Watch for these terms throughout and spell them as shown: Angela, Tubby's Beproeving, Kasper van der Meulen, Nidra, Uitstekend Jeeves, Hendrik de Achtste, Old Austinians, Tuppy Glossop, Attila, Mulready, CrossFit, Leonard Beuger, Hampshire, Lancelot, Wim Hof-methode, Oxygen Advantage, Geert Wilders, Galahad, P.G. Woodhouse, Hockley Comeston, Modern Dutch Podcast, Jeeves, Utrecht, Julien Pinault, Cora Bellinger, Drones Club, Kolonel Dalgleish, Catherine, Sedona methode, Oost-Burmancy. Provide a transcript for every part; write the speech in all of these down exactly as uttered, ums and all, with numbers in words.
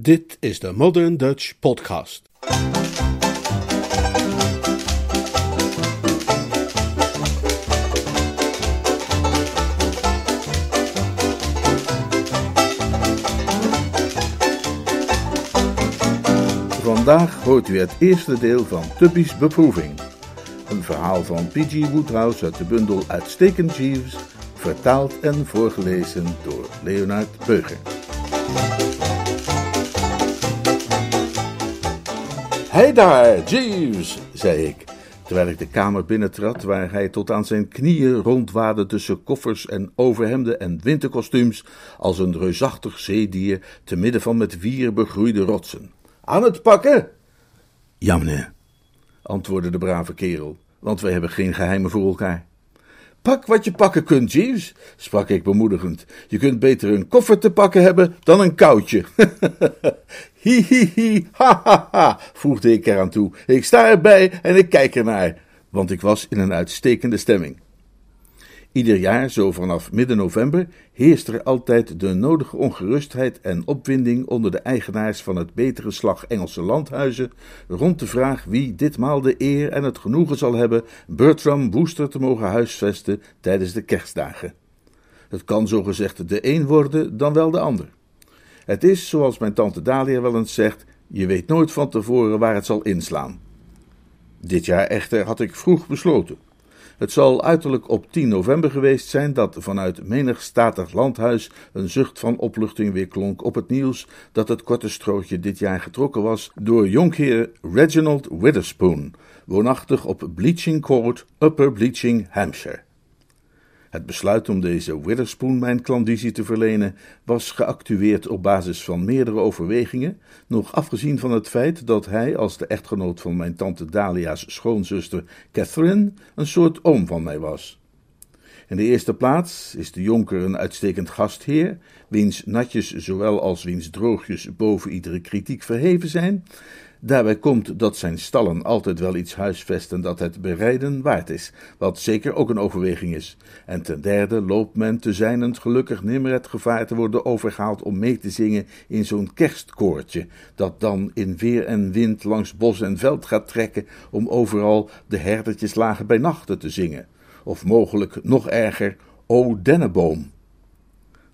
Dit is de Modern Dutch Podcast. Vandaag hoort u het eerste deel van Tubby's Beproeving. Een verhaal van P G. Woodhouse uit de bundel Uitstekend Jeeves, vertaald en voorgelezen door Leonard Beuger. Hey daar, Jeeves, zei ik, terwijl ik de kamer binnentrad waar hij tot aan zijn knieën rondwaadde tussen koffers en overhemden en winterkostuums als een reusachtig zeedier te midden van met wier begroeide rotsen. Aan het pakken? Ja, meneer, antwoordde de brave kerel, want wij hebben geen geheimen voor elkaar. Pak wat je pakken kunt, Jeeves, sprak ik bemoedigend. Je kunt beter een koffer te pakken hebben dan een koutje. Hi, hi, hi, ha, ha, ha, voegde ik eraan toe. Ik sta erbij en ik kijk ernaar, want ik was in een uitstekende stemming. Ieder jaar, zo vanaf midden november, heerst er altijd de nodige ongerustheid en opwinding onder de eigenaars van het betere slag Engelse landhuizen rond de vraag wie ditmaal de eer en het genoegen zal hebben Bertram Wooster te mogen huisvesten tijdens de kerstdagen. Het kan zogezegd de een worden, dan wel de ander. Het is, zoals mijn tante Dalia wel eens zegt, je weet nooit van tevoren waar het zal inslaan. Dit jaar echter had ik vroeg besloten. Het zal uiterlijk op tien november geweest zijn dat vanuit menig statig landhuis een zucht van opluchting weer klonk op het nieuws dat het korte strootje dit jaar getrokken was door jonkheer Reginald Witherspoon, woonachtig op Bleaching Court, Upper Bleaching, Hampshire. Het besluit om deze Witherspoon mijn klandizie te verlenen was geactueerd op basis van meerdere overwegingen, nog afgezien van het feit dat hij als de echtgenoot van mijn tante Dalia's schoonzuster Catherine een soort oom van mij was. In de eerste plaats is de jonker een uitstekend gastheer, wiens natjes zowel als wiens droogjes boven iedere kritiek verheven zijn. Daarbij komt dat zijn stallen altijd wel iets huisvesten dat het bereiden waard is, wat zeker ook een overweging is. En ten derde loopt men te zijnend gelukkig nimmer het gevaar te worden overgehaald om mee te zingen in zo'n kerstkoortje, dat dan in weer en wind langs bos en veld gaat trekken om overal de herdertjes lagen bij nachten te zingen. Of mogelijk nog erger, O Denneboom.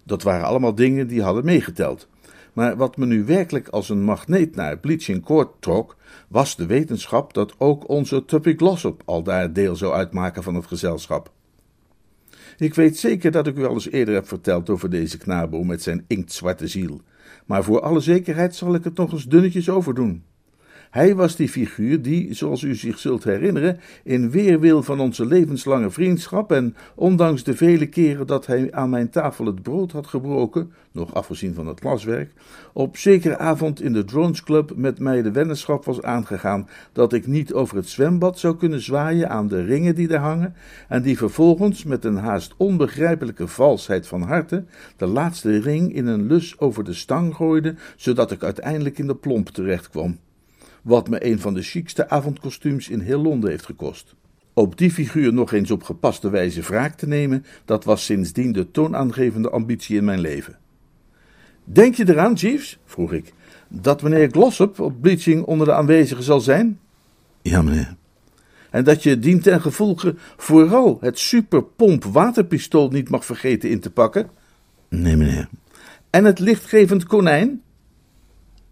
Dat waren allemaal dingen die hadden meegeteld. Maar wat me nu werkelijk als een magneet naar Bleaching Court trok, was de wetenschap dat ook onze Tuppy Glossop al daar deel zou uitmaken van het gezelschap. Ik weet zeker dat ik u al eens eerder heb verteld over deze knaboe met zijn inktzwarte ziel, maar voor alle zekerheid zal ik het nog eens dunnetjes overdoen. Hij was die figuur die, zoals u zich zult herinneren, in weerwil van onze levenslange vriendschap en ondanks de vele keren dat hij aan mijn tafel het brood had gebroken, nog afgezien van het glaswerk, op zekere avond in de Drones Club met mij de weddenschap was aangegaan dat ik niet over het zwembad zou kunnen zwaaien aan de ringen die daar hangen en die vervolgens met een haast onbegrijpelijke valsheid van harte de laatste ring in een lus over de stang gooide, zodat ik uiteindelijk in de plomp terecht kwam. Wat me een van de chicste avondkostuums in heel Londen heeft gekost. Op die figuur nog eens op gepaste wijze wraak te nemen, dat was sindsdien de toonaangevende ambitie in mijn leven. Denk je eraan, Jeeves, vroeg ik, dat meneer Glossop op Bleaching onder de aanwezigen zal zijn? Ja, meneer. En dat je dientengevolge vooral het superpomp waterpistool niet mag vergeten in te pakken? Nee, meneer. En het lichtgevend konijn?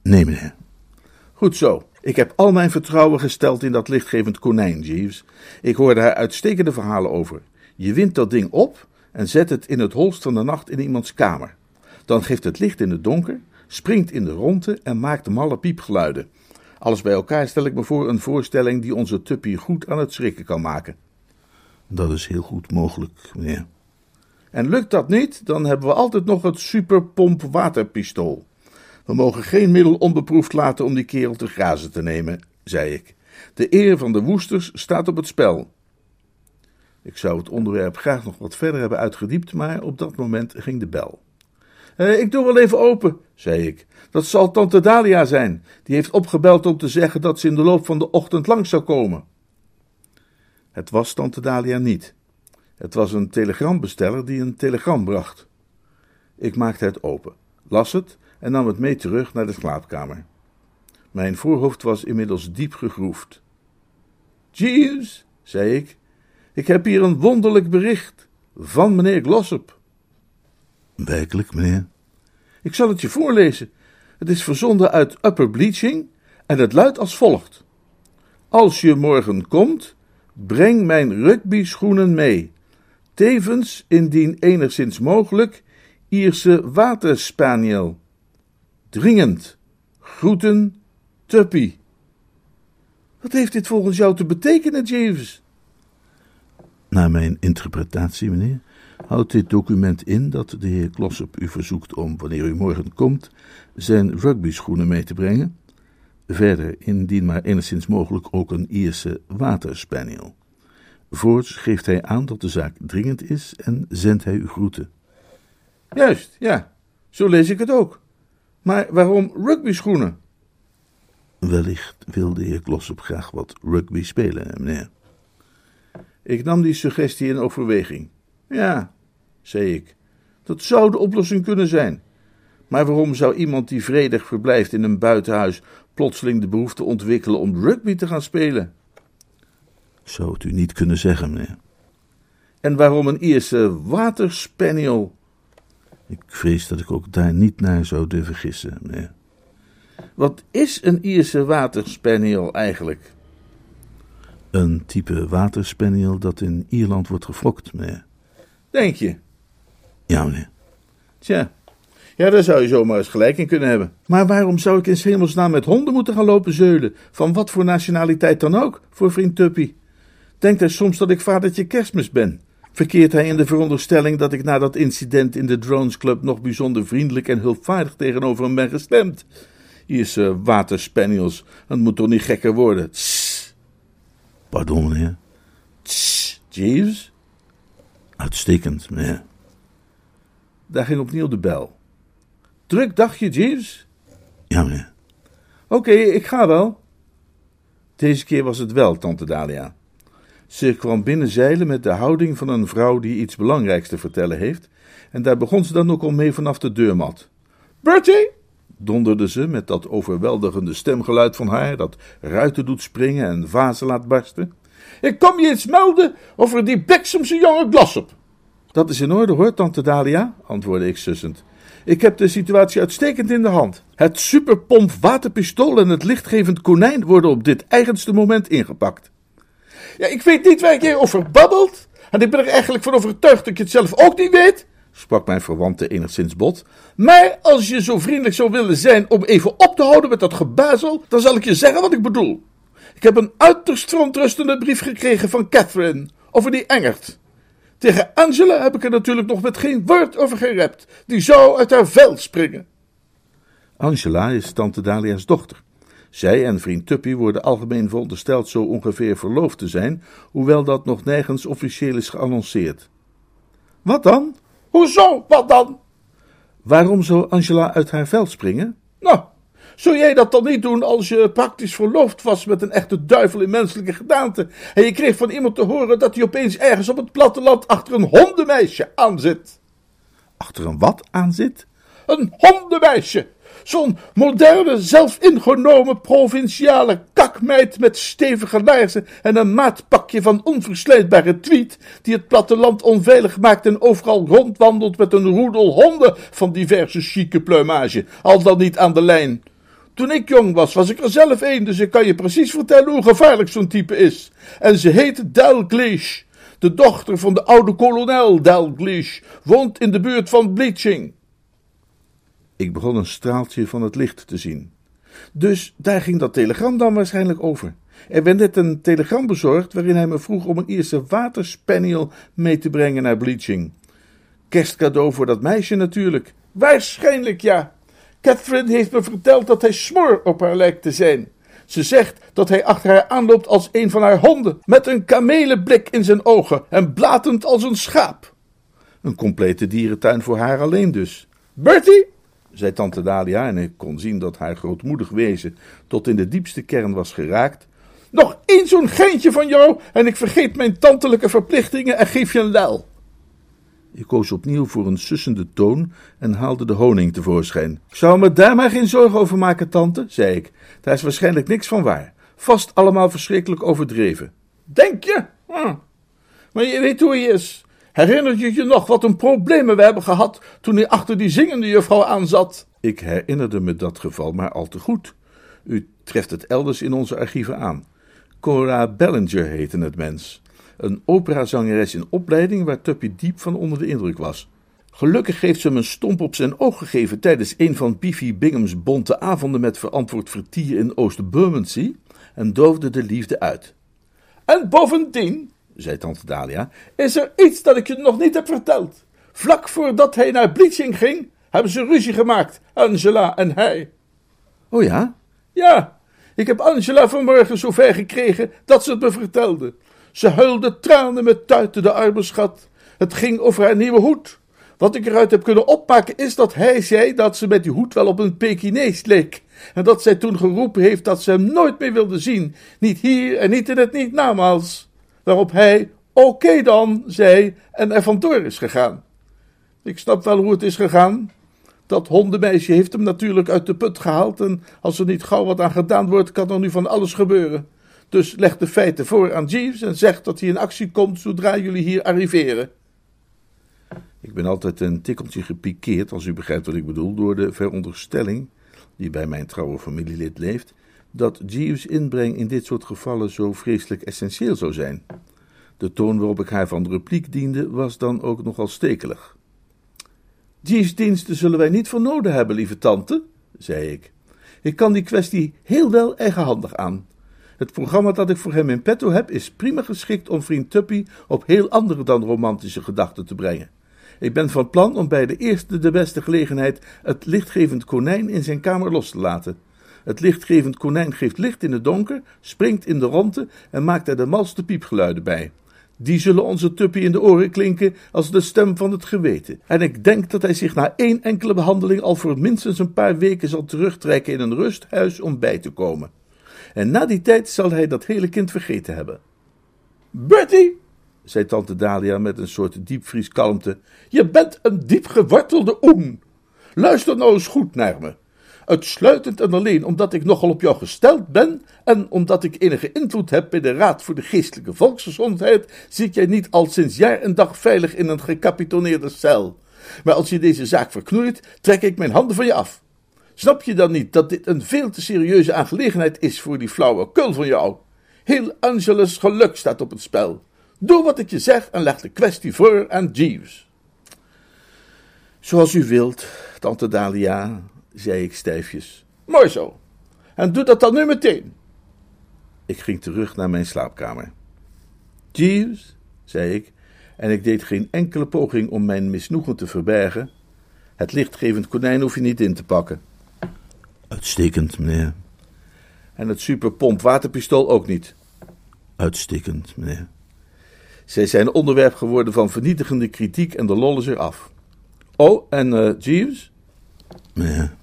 Nee, meneer. Goed zo. Ik heb al mijn vertrouwen gesteld in dat lichtgevend konijn, Jeeves. Ik hoor daar uitstekende verhalen over. Je wint dat ding op en zet het in het holst van de nacht in iemands kamer. Dan geeft het licht in het donker, springt in de ronde en maakt malle piepgeluiden. Alles bij elkaar stel ik me voor een voorstelling die onze Tuppy goed aan het schrikken kan maken. Dat is heel goed mogelijk, meneer. En lukt dat niet, dan hebben we altijd nog het superpomp waterpistool. We mogen geen middel onbeproefd laten om die kerel te grazen te nemen, zei ik. De eer van de Woesters staat op het spel. Ik zou het onderwerp graag nog wat verder hebben uitgediept, maar op dat moment ging de bel. Eh, ik doe wel even open, zei ik. Dat zal tante Dalia zijn. Die heeft opgebeld om te zeggen dat ze in de loop van de ochtend langs zou komen. Het was tante Dalia niet. Het was een telegrambesteller die een telegram bracht. Ik maakte het open, las het en nam het mee terug naar de slaapkamer. Mijn voorhoofd was inmiddels diep gegroefd. Jeeves, zei ik, ik heb hier een wonderlijk bericht van meneer Glossop. Werkelijk, meneer? Ik zal het je voorlezen. Het is verzonden uit Upper Bleaching en het luidt als volgt. Als je morgen komt, breng mijn rugbyschoenen mee. Tevens, indien enigszins mogelijk, Ierse waterspaniel. Dringend. Groeten, Tuppy. Wat heeft dit volgens jou te betekenen, Jeeves? Naar mijn interpretatie, meneer, houdt dit document in dat de heer Glossop u verzoekt om, wanneer u morgen komt, zijn rugbyschoenen mee te brengen. Verder, indien maar enigszins mogelijk, ook een Ierse waterspaniel. Voorts geeft hij aan dat de zaak dringend is en zendt hij u groeten. Juist, ja, zo lees ik het ook. Maar waarom rugbyschoenen? Wellicht wil de heer Glossop graag wat rugby spelen, meneer. Ik nam die suggestie in overweging. Ja, zei ik, dat zou de oplossing kunnen zijn. Maar waarom zou iemand die vredig verblijft in een buitenhuis plotseling de behoefte ontwikkelen om rugby te gaan spelen? Zou het u niet kunnen zeggen, meneer. En waarom een Ierse waterspaniel? Ik vrees dat ik ook daar niet naar zou durven gissen, meneer. Wat is een Ierse waterspaniel eigenlijk? Een type waterspaniel dat in Ierland wordt geflokt, meneer. Denk je? Ja, meneer. Tja, ja, daar zou je zomaar eens gelijk in kunnen hebben. Maar waarom zou ik in 's hemelsnaam met honden moeten gaan lopen zeulen? Van wat voor nationaliteit dan ook, voor vriend Tuppy? Denkt hij soms dat ik vadertje Kerstmis ben? Verkeert hij in de veronderstelling dat ik na dat incident in de Drones Club nog bijzonder vriendelijk en hulpvaardig tegenover hem ben gestemd? Ierse waterspaniels, dat moet toch niet gekker worden? Tss. Pardon, meneer? Tss, Jeeves? Uitstekend, meneer. Daar ging opnieuw de bel. Druk dagje, Jeeves? Ja, meneer. Oké, okay, ik ga wel. Deze keer was het wel, tante Dalia. Ze kwam binnenzeilen met de houding van een vrouw die iets belangrijks te vertellen heeft, en daar begon ze dan ook al mee vanaf de deurmat. Bertie, donderde ze met dat overweldigende stemgeluid van haar, dat ruiten doet springen en vazen laat barsten. Ik kom je iets melden over die Bexhamse jonge Glossop. Dat is in orde hoor, tante Dalia, antwoordde ik sussend. Ik heb de situatie uitstekend in de hand. Het superpomp waterpistool en het lichtgevend konijn worden op dit eigenste moment ingepakt. Ja, ik weet niet waar ik hier over babbelt, en ik ben er eigenlijk van overtuigd dat ik het zelf ook niet weet, sprak mijn verwante enigszins bot. Maar als je zo vriendelijk zou willen zijn om even op te houden met dat gebazel, dan zal ik je zeggen wat ik bedoel. Ik heb een uiterst verontrustende brief gekregen van Catherine over die Engert. Tegen Angela heb ik er natuurlijk nog met geen woord over gerept. Die zou uit haar vel springen. Angela is tante Dalia's dochter. Zij en vriend Tuppy worden algemeen verondersteld zo ongeveer verloofd te zijn, hoewel dat nog nergens officieel is geannonceerd. Wat dan? Hoezo, wat dan? Waarom zou Angela uit haar vel springen? Nou, zou jij dat dan niet doen als je praktisch verloofd was met een echte duivel in menselijke gedaante en je kreeg van iemand te horen dat hij opeens ergens op het platteland achter een hondenmeisje aanzit? Achter een wat aanzit? Een hondenmeisje! Zo'n moderne, zelfingenomen, provinciale kakmeid met stevige laarzen en een maatpakje van onversleidbare tweed, die het platteland onveilig maakt en overal rondwandelt met een roedel honden van diverse chique pluimage, al dan niet aan de lijn. Toen ik jong was, was ik er zelf een, dus ik kan je precies vertellen hoe gevaarlijk zo'n type is. En ze heet Dalgleish. De dochter van de oude kolonel Dalgleish, woont in de buurt van Bleaching. Ik begon een straaltje van het licht te zien. Dus daar ging dat telegram dan waarschijnlijk over. Er werd net een telegram bezorgd waarin hij me vroeg om een Ierse waterspaniel mee te brengen naar Bleaching. Kerstcadeau voor dat meisje natuurlijk. Waarschijnlijk ja. Catherine heeft me verteld dat hij smoor op haar lijkt te zijn. Ze zegt dat hij achter haar aanloopt als een van haar honden, met een kamelenblik in zijn ogen en blatend als een schaap. Een complete dierentuin voor haar alleen dus. Bertie, zei tante Dalia, en ik kon zien dat haar grootmoedig wezen tot in de diepste kern was geraakt. Nog één zo'n geintje van jou en ik vergeet mijn tantelijke verplichtingen en geef je een lel. Ik koos opnieuw voor een sussende toon en haalde de honing tevoorschijn. Zou me daar maar geen zorgen over maken, tante, zei ik. Daar is waarschijnlijk niks van waar. Vast allemaal verschrikkelijk overdreven. Denk je? Hm. Maar je weet hoe hij is. Herinner je je nog wat een problemen we hebben gehad toen hij achter die zingende juffrouw aanzat? Ik herinnerde me dat geval maar al te goed. U treft het elders in onze archieven aan. Cora Bellinger heette het mens. Een operazangeres in opleiding waar Tuppy diep van onder de indruk was. Gelukkig heeft ze hem een stomp op zijn oog gegeven tijdens een van Biffy Bingham's bonte avonden met verantwoord vertier in Oost-Burmancy en doofde de liefde uit. En bovendien, zei tante Dalia, is er iets dat ik je nog niet heb verteld. Vlak voordat hij naar Bleaching ging, hebben ze ruzie gemaakt, Angela en hij. O ja? Ja, ik heb Angela vanmorgen zover gekregen dat ze het me vertelde. Ze huilde tranen met tuiten, de arme schat. Het ging over haar nieuwe hoed. Wat ik eruit heb kunnen opmaken is dat hij zei dat ze met die hoed wel op een Pekinees leek. En dat zij toen geroepen heeft dat ze hem nooit meer wilde zien. Niet hier en niet in het niet-namaals. Waarop hij, oké okay dan, zei en er vandoor is gegaan. Ik snap wel hoe het is gegaan. Dat hondenmeisje heeft hem natuurlijk uit de put gehaald. En als er niet gauw wat aan gedaan wordt, kan er nu van alles gebeuren. Dus leg de feiten voor aan Jeeves en zeg dat hij in actie komt zodra jullie hier arriveren. Ik ben altijd een tikkeltje gepikeerd, als u begrijpt wat ik bedoel, door de veronderstelling, die bij mijn trouwe familielid leeft, dat Jeeves' inbreng in dit soort gevallen zo vreselijk essentieel zou zijn. De toon waarop ik haar van repliek diende was dan ook nogal stekelig. Jeeves' diensten zullen wij niet voor nodig hebben, lieve tante, zei ik. Ik kan die kwestie heel wel eigenhandig aan. Het programma dat ik voor hem in petto heb is prima geschikt om vriend Tuppy op heel andere dan romantische gedachten te brengen. Ik ben van plan om bij de eerste de beste gelegenheid het lichtgevend konijn in zijn kamer los te laten. Het lichtgevend konijn geeft licht in het donker, springt in de rondte en maakt er de malste piepgeluiden bij. Die zullen onze Tuppy in de oren klinken als de stem van het geweten. En ik denk dat hij zich na één enkele behandeling al voor minstens een paar weken zal terugtrekken in een rusthuis om bij te komen. En na die tijd zal hij dat hele kind vergeten hebben. Bertie, zei tante Dalia met een soort diepvries kalmte, je bent een diepgewortelde oen. Luister nou eens goed naar me. Uitsluitend en alleen omdat ik nogal op jou gesteld ben en omdat ik enige invloed heb bij de Raad voor de Geestelijke Volksgezondheid, zit jij niet al sinds jaar en dag veilig in een gecapitoneerde cel. Maar als je deze zaak verknoeit, trek ik mijn handen van je af. Snap je dan niet dat dit een veel te serieuze aangelegenheid is voor die flauwe kul van jou? Heel Angela's geluk staat op het spel. Doe wat ik je zeg en leg de kwestie voor aan Jeeves. Zoals u wilt, tante Dalia, zei ik stijfjes. Mooi zo. En doe dat dan nu meteen. Ik ging terug naar mijn slaapkamer. Jeeves, zei ik, en ik deed geen enkele poging om mijn misnoegen te verbergen. Het lichtgevend konijn hoef je niet in te pakken. Uitstekend, meneer. En het superpomp waterpistool ook niet. Uitstekend, meneer. Zij zijn onderwerp geworden van vernietigende kritiek en de lol is eraf. Oh, en uh, Jeeves? Meneer.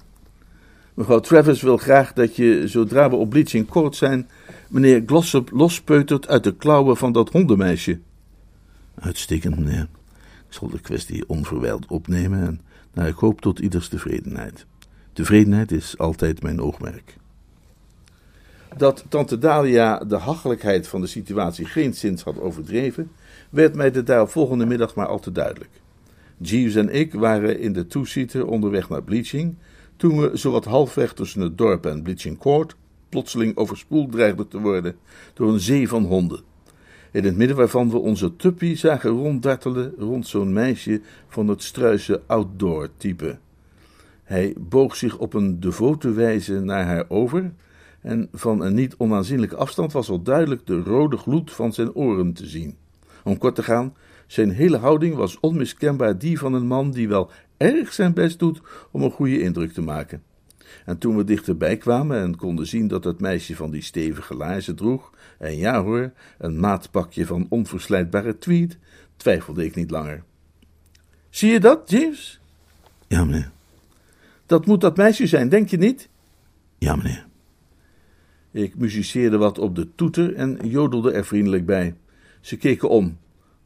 Mevrouw Travers wil graag dat je, zodra we op Bleaching Court zijn, meneer Glossop lospeutert uit de klauwen van dat hondenmeisje. Uitstekend, meneer. Ik zal de kwestie onverwijld opnemen en naar ik hoop tot ieders tevredenheid. Tevredenheid is altijd mijn oogmerk. Dat tante Dalia de hachelijkheid van de situatie geenszins had overdreven, werd mij de daaropvolgende middag maar al te duidelijk. Jeeves en ik waren in de two-seater onderweg naar Bleaching, toen we zowat halfweg tussen het dorp en Bleaching Court plotseling overspoeld dreigden te worden door een zee van honden. In het midden waarvan we onze Tuppy zagen ronddartelen rond zo'n meisje van het struise outdoor type. Hij boog zich op een devote wijze naar haar over en van een niet onaanzienlijke afstand was al duidelijk de rode gloed van zijn oren te zien. Om kort te gaan, zijn hele houding was onmiskenbaar die van een man die wel erg zijn best doet om een goede indruk te maken. En toen we dichterbij kwamen en konden zien dat het meisje van die stevige laarzen droeg, en ja hoor, een maatpakje van onverslijdbare tweed, twijfelde ik niet langer. Zie je dat, Jeeves? Ja, meneer. Dat moet dat meisje zijn, denk je niet? Ja, meneer. Ik muziceerde wat op de toeter en jodelde er vriendelijk bij. Ze keken om.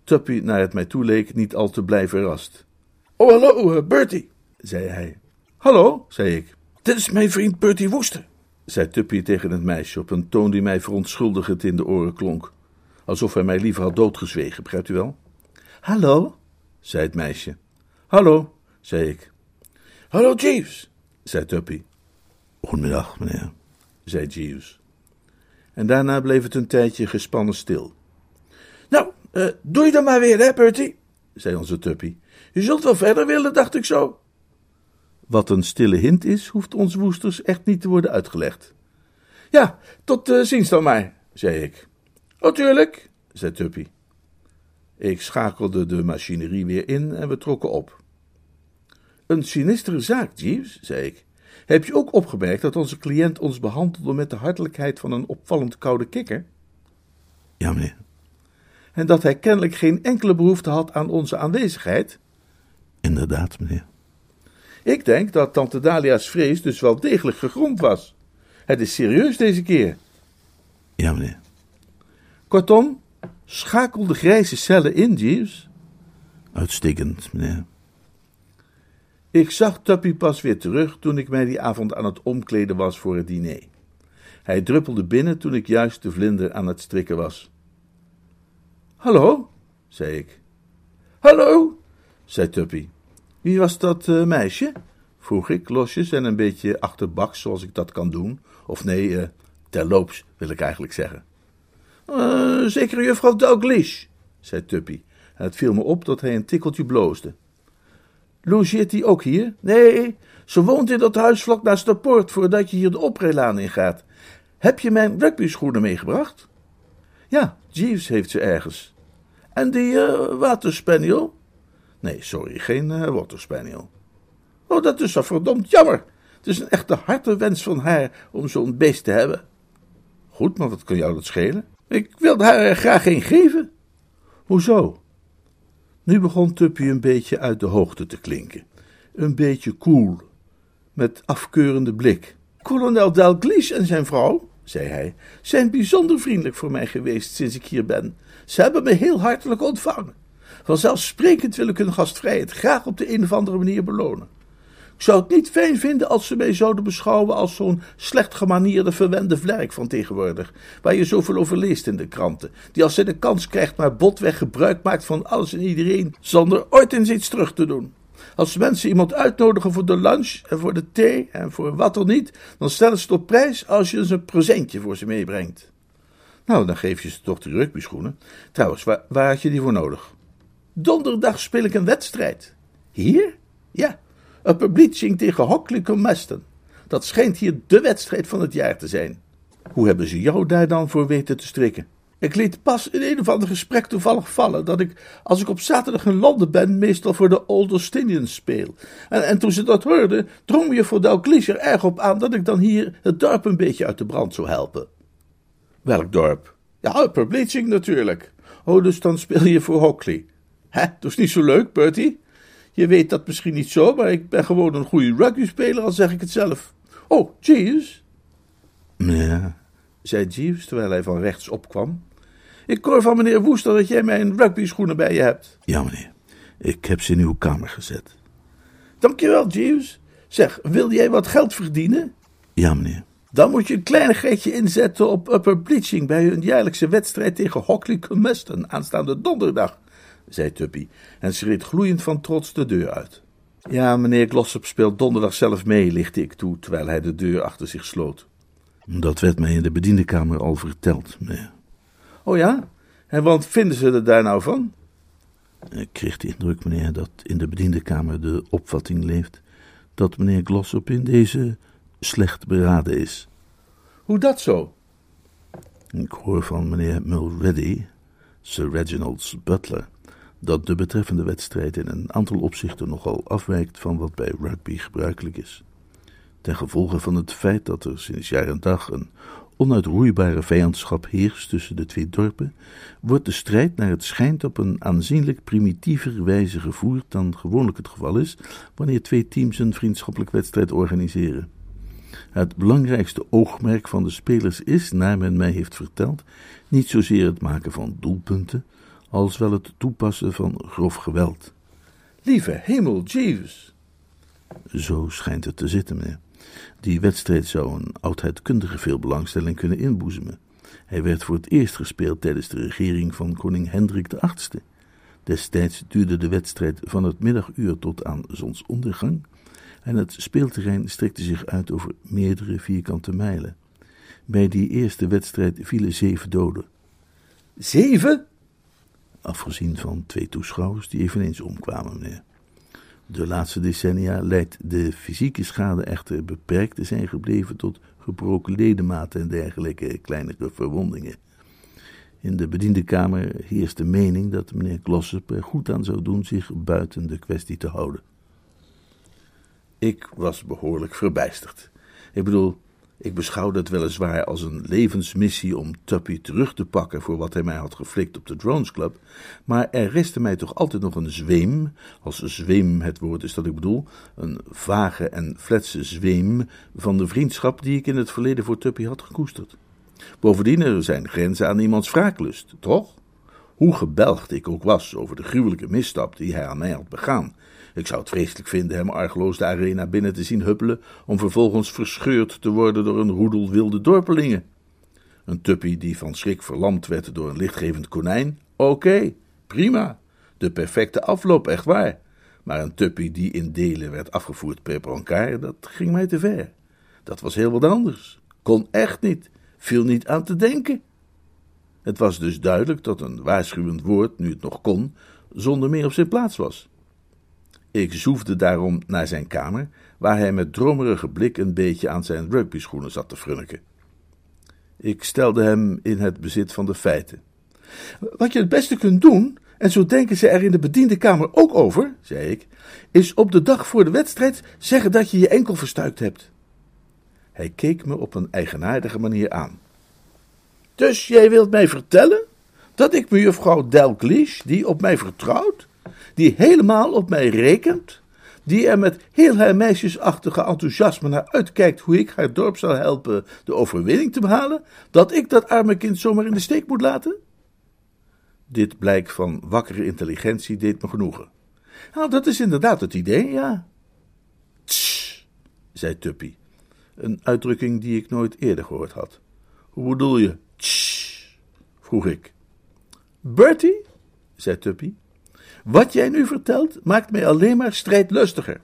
Tuppy, naar het mij toeleek, niet al te blij verrast. "Oh, hallo, Bertie," zei hij. "Hallo," zei ik. "Dit is mijn vriend Bertie Wooster," zei Tuppy tegen het meisje op een toon die mij verontschuldigend in de oren klonk. Alsof hij mij liever had doodgezwegen, begrijpt u wel? "Hallo," zei het meisje. "Hallo," zei ik. "Hallo, Jeeves," zei Tuppy. "Goedemiddag, meneer," zei Jeeves. En daarna bleef het een tijdje gespannen stil. "Nou, uh, doe je dan maar weer, hè, Bertie," zei onze Tuppy. "Je zult wel verder willen, dacht ik zo." Wat een stille hint is, hoeft ons Woesters echt niet te worden uitgelegd. "Ja, tot uh, ziens dan maar," zei ik. "Oh, tuurlijk," zei Tuppy. Ik schakelde de machinerie weer in en we trokken op. "Een sinistere zaak, Jeeves," zei ik. "Heb je ook opgemerkt dat onze cliënt ons behandelde met de hartelijkheid van een opvallend koude kikker?" "Ja, meneer." "En dat hij kennelijk geen enkele behoefte had aan onze aanwezigheid?" "Inderdaad, meneer." "Ik denk dat tante Dahlia's vrees dus wel degelijk gegrond was. Het is serieus deze keer." "Ja, meneer." "Kortom, schakel de grijze cellen in, Jeeves." "Uitstekend, meneer." Ik zag Tuppy pas weer terug toen ik mij die avond aan het omkleden was voor het diner. Hij druppelde binnen toen ik juist de vlinder aan het strikken was. "Hallo," zei ik. "Hallo," zei Tuppy. "Wie was dat uh, meisje?" vroeg ik losjes en een beetje achterbaks, zoals ik dat kan doen. Of nee, uh, terloops wil ik eigenlijk zeggen. Uh, "Zeker juffrouw Dalgleish," zei Tuppy. En het viel me op dat hij een tikkeltje bloosde. "Logeert die ook hier?" "Nee, ze woont in dat huis vlak naast de poort voordat je hier de oprijlaan ingaat. Heb je mijn rugbyschoenen meegebracht?" "Ja, Jeeves heeft ze ergens." "En die uh, waterspaniel?" "Nee, sorry, geen uh, waterspaniel." "Oh, dat is zo verdomd jammer. Het is een echte harte wens van haar om zo'n beest te hebben." "Goed, maar wat kan jou dat schelen?" "Ik wilde haar er graag een geven." "Hoezo?" Nu begon Tuppy een beetje uit de hoogte te klinken. Een beetje koel, met afkeurende blik. "Kolonel Dalgleish en zijn vrouw," zei hij, "zijn bijzonder vriendelijk voor mij geweest sinds ik hier ben. Ze hebben me heel hartelijk ontvangen. Vanzelfsprekend wil ik hun gastvrijheid graag op de een of andere manier belonen. Ik zou het niet fijn vinden als ze mij zouden beschouwen als zo'n slecht gemanierde verwende vlerk van tegenwoordig, waar je zoveel over leest in de kranten, die als zij de kans krijgt maar botweg gebruik maakt van alles en iedereen, zonder ooit eens iets terug te doen. Als mensen iemand uitnodigen voor de lunch en voor de thee en voor wat dan niet, dan stellen ze het op prijs als je eens een presentje voor ze meebrengt." "Nou, dan geef je ze toch de rugbyschoenen. Trouwens, waar, waar had je die voor nodig?" "Donderdag speel ik een wedstrijd." "Hier?" "Ja. Upper Bleaching tegen Hockley Comeston. Dat schijnt hier de wedstrijd van het jaar te zijn." "Hoe hebben ze jou daar dan voor weten te strikken?" "Ik liet pas in een of ander gesprek toevallig vallen dat ik, als ik op zaterdag in Londen ben, meestal voor de Old Austinians speel. En, en toen ze dat hoorden, drong juffrouw Dalgleish er erg op aan dat ik dan hier het dorp een beetje uit de brand zou helpen." "Welk dorp?" "Ja, Upper Bleaching natuurlijk." "Oh, dus dan speel je voor Hockley." "Hè, dat is niet zo leuk, Bertie. Je weet dat misschien niet zo, maar ik ben gewoon een goede rugbyspeler, al zeg ik het zelf." "Oh, Jeeves." "Ja," zei Jeeves, terwijl hij van rechts opkwam. "Ik hoor van meneer Wooster dat jij mijn rugbyschoenen bij je hebt." "Ja, meneer. Ik heb ze in uw kamer gezet." "Dankjewel, Jeeves. Zeg, wil jij wat geld verdienen?" "Ja, meneer." "Dan moet je een kleinigheidje inzetten op Upper Bleaching bij hun jaarlijkse wedstrijd tegen Hockley Comeston aanstaande donderdag," zei Tuppy en schreed gloeiend van trots de deur uit. "Ja, meneer Glossop speelt donderdag zelf mee," lichtte ik toe, terwijl hij de deur achter zich sloot. "Dat werd mij in de bediendenkamer al verteld, meneer." "Oh ja? En wat vinden ze er daar nou van?" "Ik kreeg de indruk, meneer, dat in de bediendenkamer de opvatting leeft dat meneer Glossop in deze slecht beraden is." "Hoe dat zo?" "Ik hoor van meneer Mulready, Sir Reginald's butler, dat de betreffende wedstrijd in een aantal opzichten nogal afwijkt van wat bij rugby gebruikelijk is. Ten gevolge van het feit dat er sinds jaar en dag een onuitroeibare vijandschap heerst tussen de twee dorpen, wordt de strijd naar het schijnt op een aanzienlijk primitiever wijze gevoerd dan gewoonlijk het geval is wanneer twee teams een vriendschappelijk wedstrijd organiseren. Het belangrijkste oogmerk van de spelers is, naar men mij heeft verteld, niet zozeer het maken van doelpunten, als wel het toepassen van grof geweld. Lieve hemel, Jeeves! Zo schijnt het te zitten, meneer. Die wedstrijd zou een oudheidkundige veel belangstelling kunnen inboezemen. Hij werd voor het eerst gespeeld tijdens de regering van koning Hendrik de Achtste. Destijds duurde de wedstrijd van het middaguur tot aan zonsondergang en het speelterrein strekte zich uit over meerdere vierkante mijlen. Bij die eerste wedstrijd vielen zeven doden. Zeven? Afgezien van twee toeschouwers die eveneens omkwamen, meneer. De laatste decennia lijkt de fysieke schade echter beperkt te zijn gebleven tot gebroken ledematen en dergelijke kleinere verwondingen. In de bediendenkamer heerst de mening dat meneer Glossop er goed aan zou doen zich buiten de kwestie te houden. Ik was behoorlijk verbijsterd. Ik bedoel, ik beschouwde het weliswaar als een levensmissie om Tuppy terug te pakken voor wat hij mij had geflikt op de Drones Club, maar er restte mij toch altijd nog een zweem, als zweem het woord is dat ik bedoel, een vage en fletse zweem van de vriendschap die ik in het verleden voor Tuppy had gekoesterd. Bovendien, er zijn grenzen aan iemands wraaklust, toch? Hoe gebelgd ik ook was over de gruwelijke misstap die hij aan mij had begaan. Ik zou het vreselijk vinden hem argeloos de arena binnen te zien huppelen om vervolgens verscheurd te worden door een roedel wilde dorpelingen. Een Tuppy die van schrik verlamd werd door een lichtgevend konijn? Oké, okay, prima. De perfecte afloop, echt waar. Maar een Tuppy die in delen werd afgevoerd per brancard, dat ging mij te ver. Dat was heel wat anders. Kon echt niet. Viel niet aan te denken. Het was dus duidelijk dat een waarschuwend woord, nu het nog kon, zonder meer op zijn plaats was. Ik zoefde daarom naar zijn kamer, waar hij met dromerige blik een beetje aan zijn rugbyschoenen zat te frunniken. Ik stelde hem in het bezit van de feiten. Wat je het beste kunt doen, en zo denken ze er in de bediendenkamer ook over, zei ik, is op de dag voor de wedstrijd zeggen dat je je enkel verstuikt hebt. Hij keek me op een eigenaardige manier aan. Dus jij wilt mij vertellen dat ik mejuffrouw Dalgleish, die op mij vertrouwt, die helemaal op mij rekent, die er met heel haar meisjesachtige enthousiasme naar uitkijkt hoe ik haar dorp zal helpen de overwinning te behalen, dat ik dat arme kind zomaar in de steek moet laten? Dit blijk van wakkere intelligentie deed me genoegen. Nou, dat is inderdaad het idee, ja. Tss, zei Tuppy, een uitdrukking die ik nooit eerder gehoord had. Hoe bedoel je? Tss, vroeg ik. Bertie, zei Tuppy, wat jij nu vertelt maakt mij alleen maar strijdlustiger.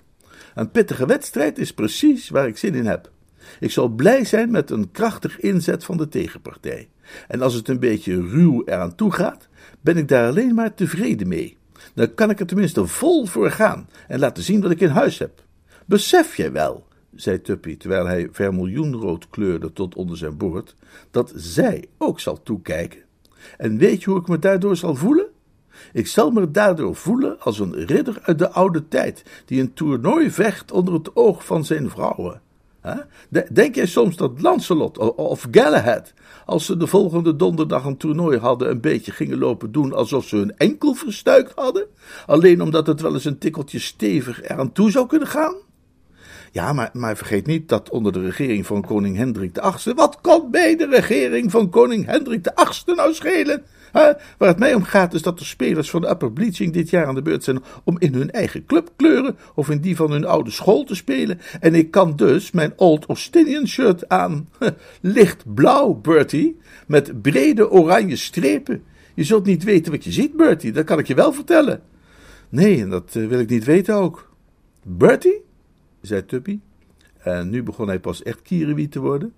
Een pittige wedstrijd is precies waar ik zin in heb. Ik zal blij zijn met een krachtig inzet van de tegenpartij. En als het een beetje ruw eraan toe gaat, ben ik daar alleen maar tevreden mee. Dan kan ik er tenminste vol voor gaan en laten zien wat ik in huis heb. Besef jij wel, zei Tuppy, terwijl hij vermiljoenrood kleurde tot onder zijn boord, dat zij ook zal toekijken. En weet je hoe ik me daardoor zal voelen? Ik zal me daardoor voelen als een ridder uit de oude tijd, die een toernooi vecht onder het oog van zijn vrouwen. Denk jij soms dat Lancelot of Galahad, als ze de volgende donderdag een toernooi hadden, een beetje gingen lopen doen alsof ze hun enkel verstuikt hadden, alleen omdat het wel eens een tikkeltje stevig eraan toe zou kunnen gaan? Ja, maar, maar vergeet niet dat onder de regering van koning Hendrik de Achtste... Wat kan bij de regering van koning Hendrik de Achtste nou schelen? Huh? Waar het mij om gaat is dat de spelers van de Upper Bleaching dit jaar aan de beurt zijn om in hun eigen clubkleuren of in die van hun oude school te spelen. En ik kan dus mijn Old Austinians shirt aan. Huh? Lichtblauw, Bertie, met brede oranje strepen. Je zult niet weten wat je ziet, Bertie, dat kan ik je wel vertellen. Nee, en dat wil ik niet weten ook. Bertie? Zei Tuppy, en nu begon hij pas echt kierewiet te worden.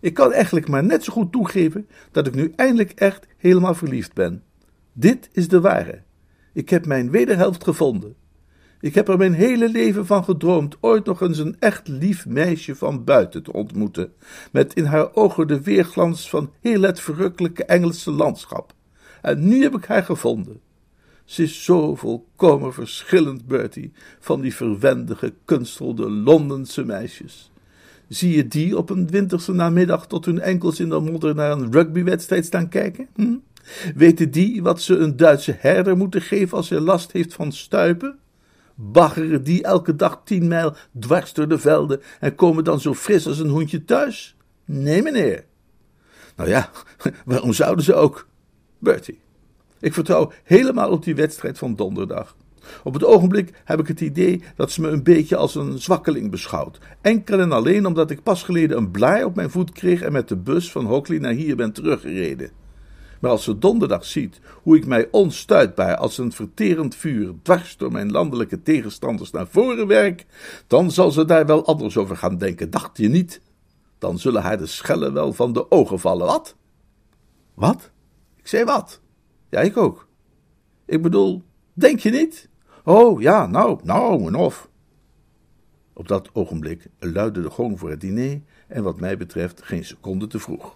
Ik kan eigenlijk maar net zo goed toegeven dat ik nu eindelijk echt helemaal verliefd ben. Dit is de ware. Ik heb mijn wederhelft gevonden. Ik heb er mijn hele leven van gedroomd ooit nog eens een echt lief meisje van buiten te ontmoeten, met in haar ogen de weerglans van heel het verrukkelijke Engelse landschap. En nu heb ik haar gevonden. Ze is zo volkomen verschillend, Bertie, van die verwende, gekunstelde Londense meisjes. Zie je die op een winterse namiddag tot hun enkels in de modder naar een rugbywedstrijd staan kijken? Hm? Weten die wat ze een Duitse herder moeten geven als hij last heeft van stuipen? Baggeren die elke dag tien mijl dwars door de velden en komen dan zo fris als een hoentje thuis? Nee, meneer. Nou ja, waarom zouden ze ook? Bertie. Ik vertrouw helemaal op die wedstrijd van donderdag. Op het ogenblik heb ik het idee dat ze me een beetje als een zwakkeling beschouwt. Enkel en alleen omdat ik pas geleden een blaar op mijn voet kreeg en met de bus van Hockley naar hier ben teruggereden. Maar als ze donderdag ziet hoe ik mij onstuitbaar als een verterend vuur dwars door mijn landelijke tegenstanders naar voren werk, dan zal ze daar wel anders over gaan denken, dacht je niet? Dan zullen haar de schellen wel van de ogen vallen. Wat? Wat? Ik zei wat? Ja, ik ook. Ik bedoel, denk je niet? Oh, ja, nou, nou en of. Op dat ogenblik luidde de gong voor het diner en wat mij betreft geen seconde te vroeg.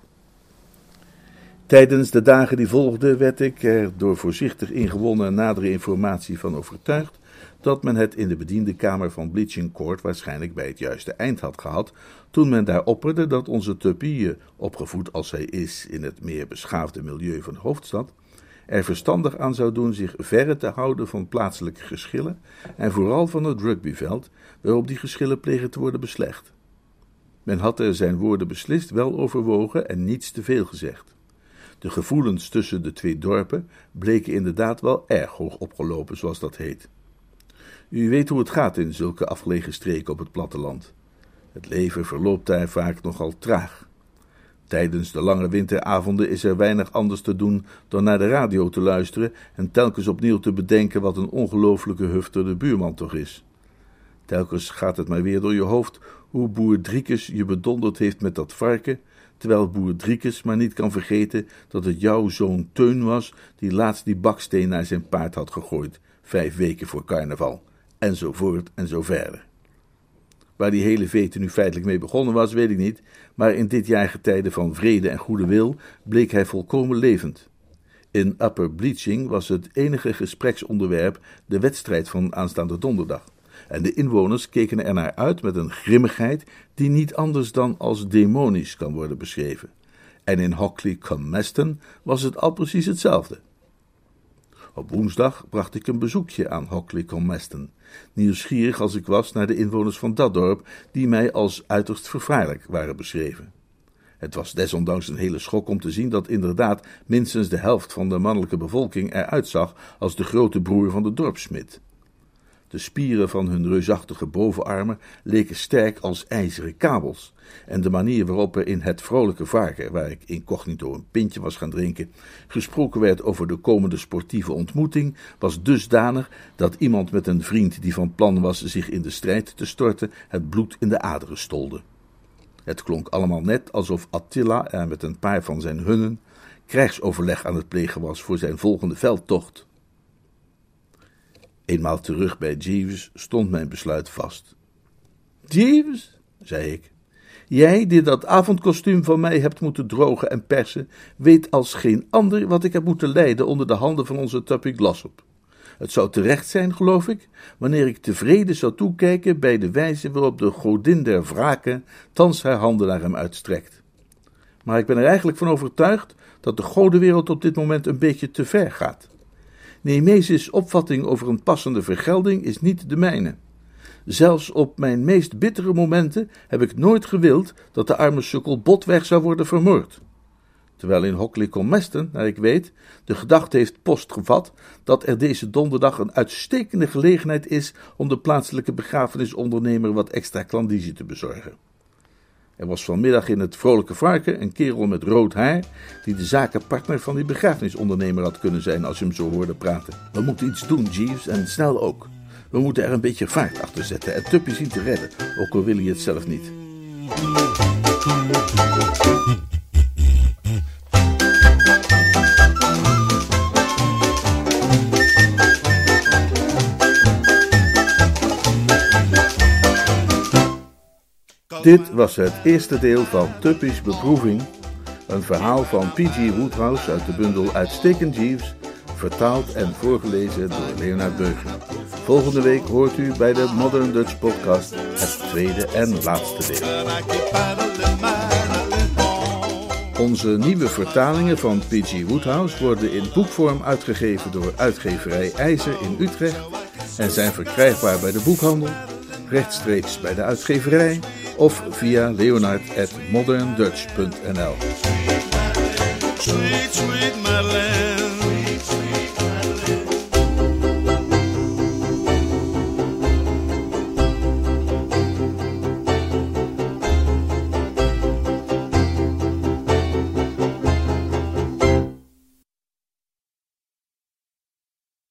Tijdens de dagen die volgden werd ik er door voorzichtig ingewonnen nadere informatie van overtuigd dat men het in de bediendenkamer van Bleaching Court waarschijnlijk bij het juiste eind had gehad, toen men daar opperde dat onze Tuppy, opgevoed als hij is in het meer beschaafde milieu van de hoofdstad, er verstandig aan zou doen zich verre te houden van plaatselijke geschillen en vooral van het rugbyveld, waarop die geschillen plegen te worden beslecht. Men had er zijn woorden beslist wel overwogen en niets te veel gezegd. De gevoelens tussen de twee dorpen bleken inderdaad wel erg hoog opgelopen, zoals dat heet. U weet hoe het gaat in zulke afgelegen streken op het platteland. Het leven verloopt daar vaak nogal traag. Tijdens de lange winteravonden is er weinig anders te doen dan naar de radio te luisteren en telkens opnieuw te bedenken wat een ongelooflijke hufter de buurman toch is. Telkens gaat het maar weer door je hoofd hoe boer Driekes je bedonderd heeft met dat varken, terwijl boer Driekes maar niet kan vergeten dat het jouw zoon Teun was die laatst die baksteen naar zijn paard had gegooid, vijf weken voor carnaval, enzovoort en zo verder. Waar die hele vete nu feitelijk mee begonnen was, weet ik niet, maar in dit jaargetijde van vrede en goede wil bleek hij volkomen levend. In Upper Bleaching was het enige gespreksonderwerp de wedstrijd van aanstaande donderdag, en de inwoners keken er naar uit met een grimmigheid die niet anders dan als demonisch kan worden beschreven. En in Hockley Comeston was het al precies hetzelfde. Op woensdag bracht ik een bezoekje aan Hockley Comeston, nieuwsgierig als ik was naar de inwoners van dat dorp, die mij als uiterst vervaarlijk waren beschreven. Het was desondanks een hele schok om te zien dat inderdaad minstens de helft van de mannelijke bevolking eruit zag als de grote broer van de dorpssmid. De spieren van hun reusachtige bovenarmen leken sterk als ijzeren kabels, en de manier waarop er in het vrolijke varken, waar ik incognito een pintje was gaan drinken, gesproken werd over de komende sportieve ontmoeting, was dusdanig dat iemand met een vriend die van plan was zich in de strijd te storten, het bloed in de aderen stolde. Het klonk allemaal net alsof Attila er met een paar van zijn hunnen krijgsoverleg aan het plegen was voor zijn volgende veldtocht. Eenmaal terug bij Jeeves stond mijn besluit vast. Jeeves, zei ik, jij die dat avondkostuum van mij hebt moeten drogen en persen, weet als geen ander wat ik heb moeten lijden onder de handen van onze Tuppy Glossop. Het zou terecht zijn, geloof ik, wanneer ik tevreden zou toekijken bij de wijze waarop de godin der wraken thans haar handen naar hem uitstrekt. Maar ik ben er eigenlijk van overtuigd dat de godenwereld op dit moment een beetje te ver gaat. Nemesis' opvatting over een passende vergelding is niet de mijne. Zelfs op mijn meest bittere momenten heb ik nooit gewild dat de arme sukkel botweg zou worden vermoord. Terwijl in Hockley Comeston, naar ik weet, de gedachte heeft post gevat dat er deze donderdag een uitstekende gelegenheid is om de plaatselijke begrafenisondernemer wat extra klandizie te bezorgen. Er was vanmiddag in het vrolijke varken een kerel met rood haar die de zakenpartner van die begrafenisondernemer had kunnen zijn als je hem zo hoorde praten. We moeten iets doen, Jeeves, en snel ook. We moeten er een beetje vaart achter zetten en Tuppy zien te redden, ook al wil hij het zelf niet. Dit was het eerste deel van Tubby's Beproeving, een verhaal van P G Woodhouse uit de bundel Uitstekend Jeeves, vertaald en voorgelezen door Leonard Beuger. Volgende week hoort u bij de Modern Dutch Podcast het tweede en laatste deel. Onze nieuwe vertalingen van P G Woodhouse worden in boekvorm uitgegeven door Uitgeverij IJzer in Utrecht en zijn verkrijgbaar bij de boekhandel, rechtstreeks bij de uitgeverij of via leonard at modern dutch dot n l.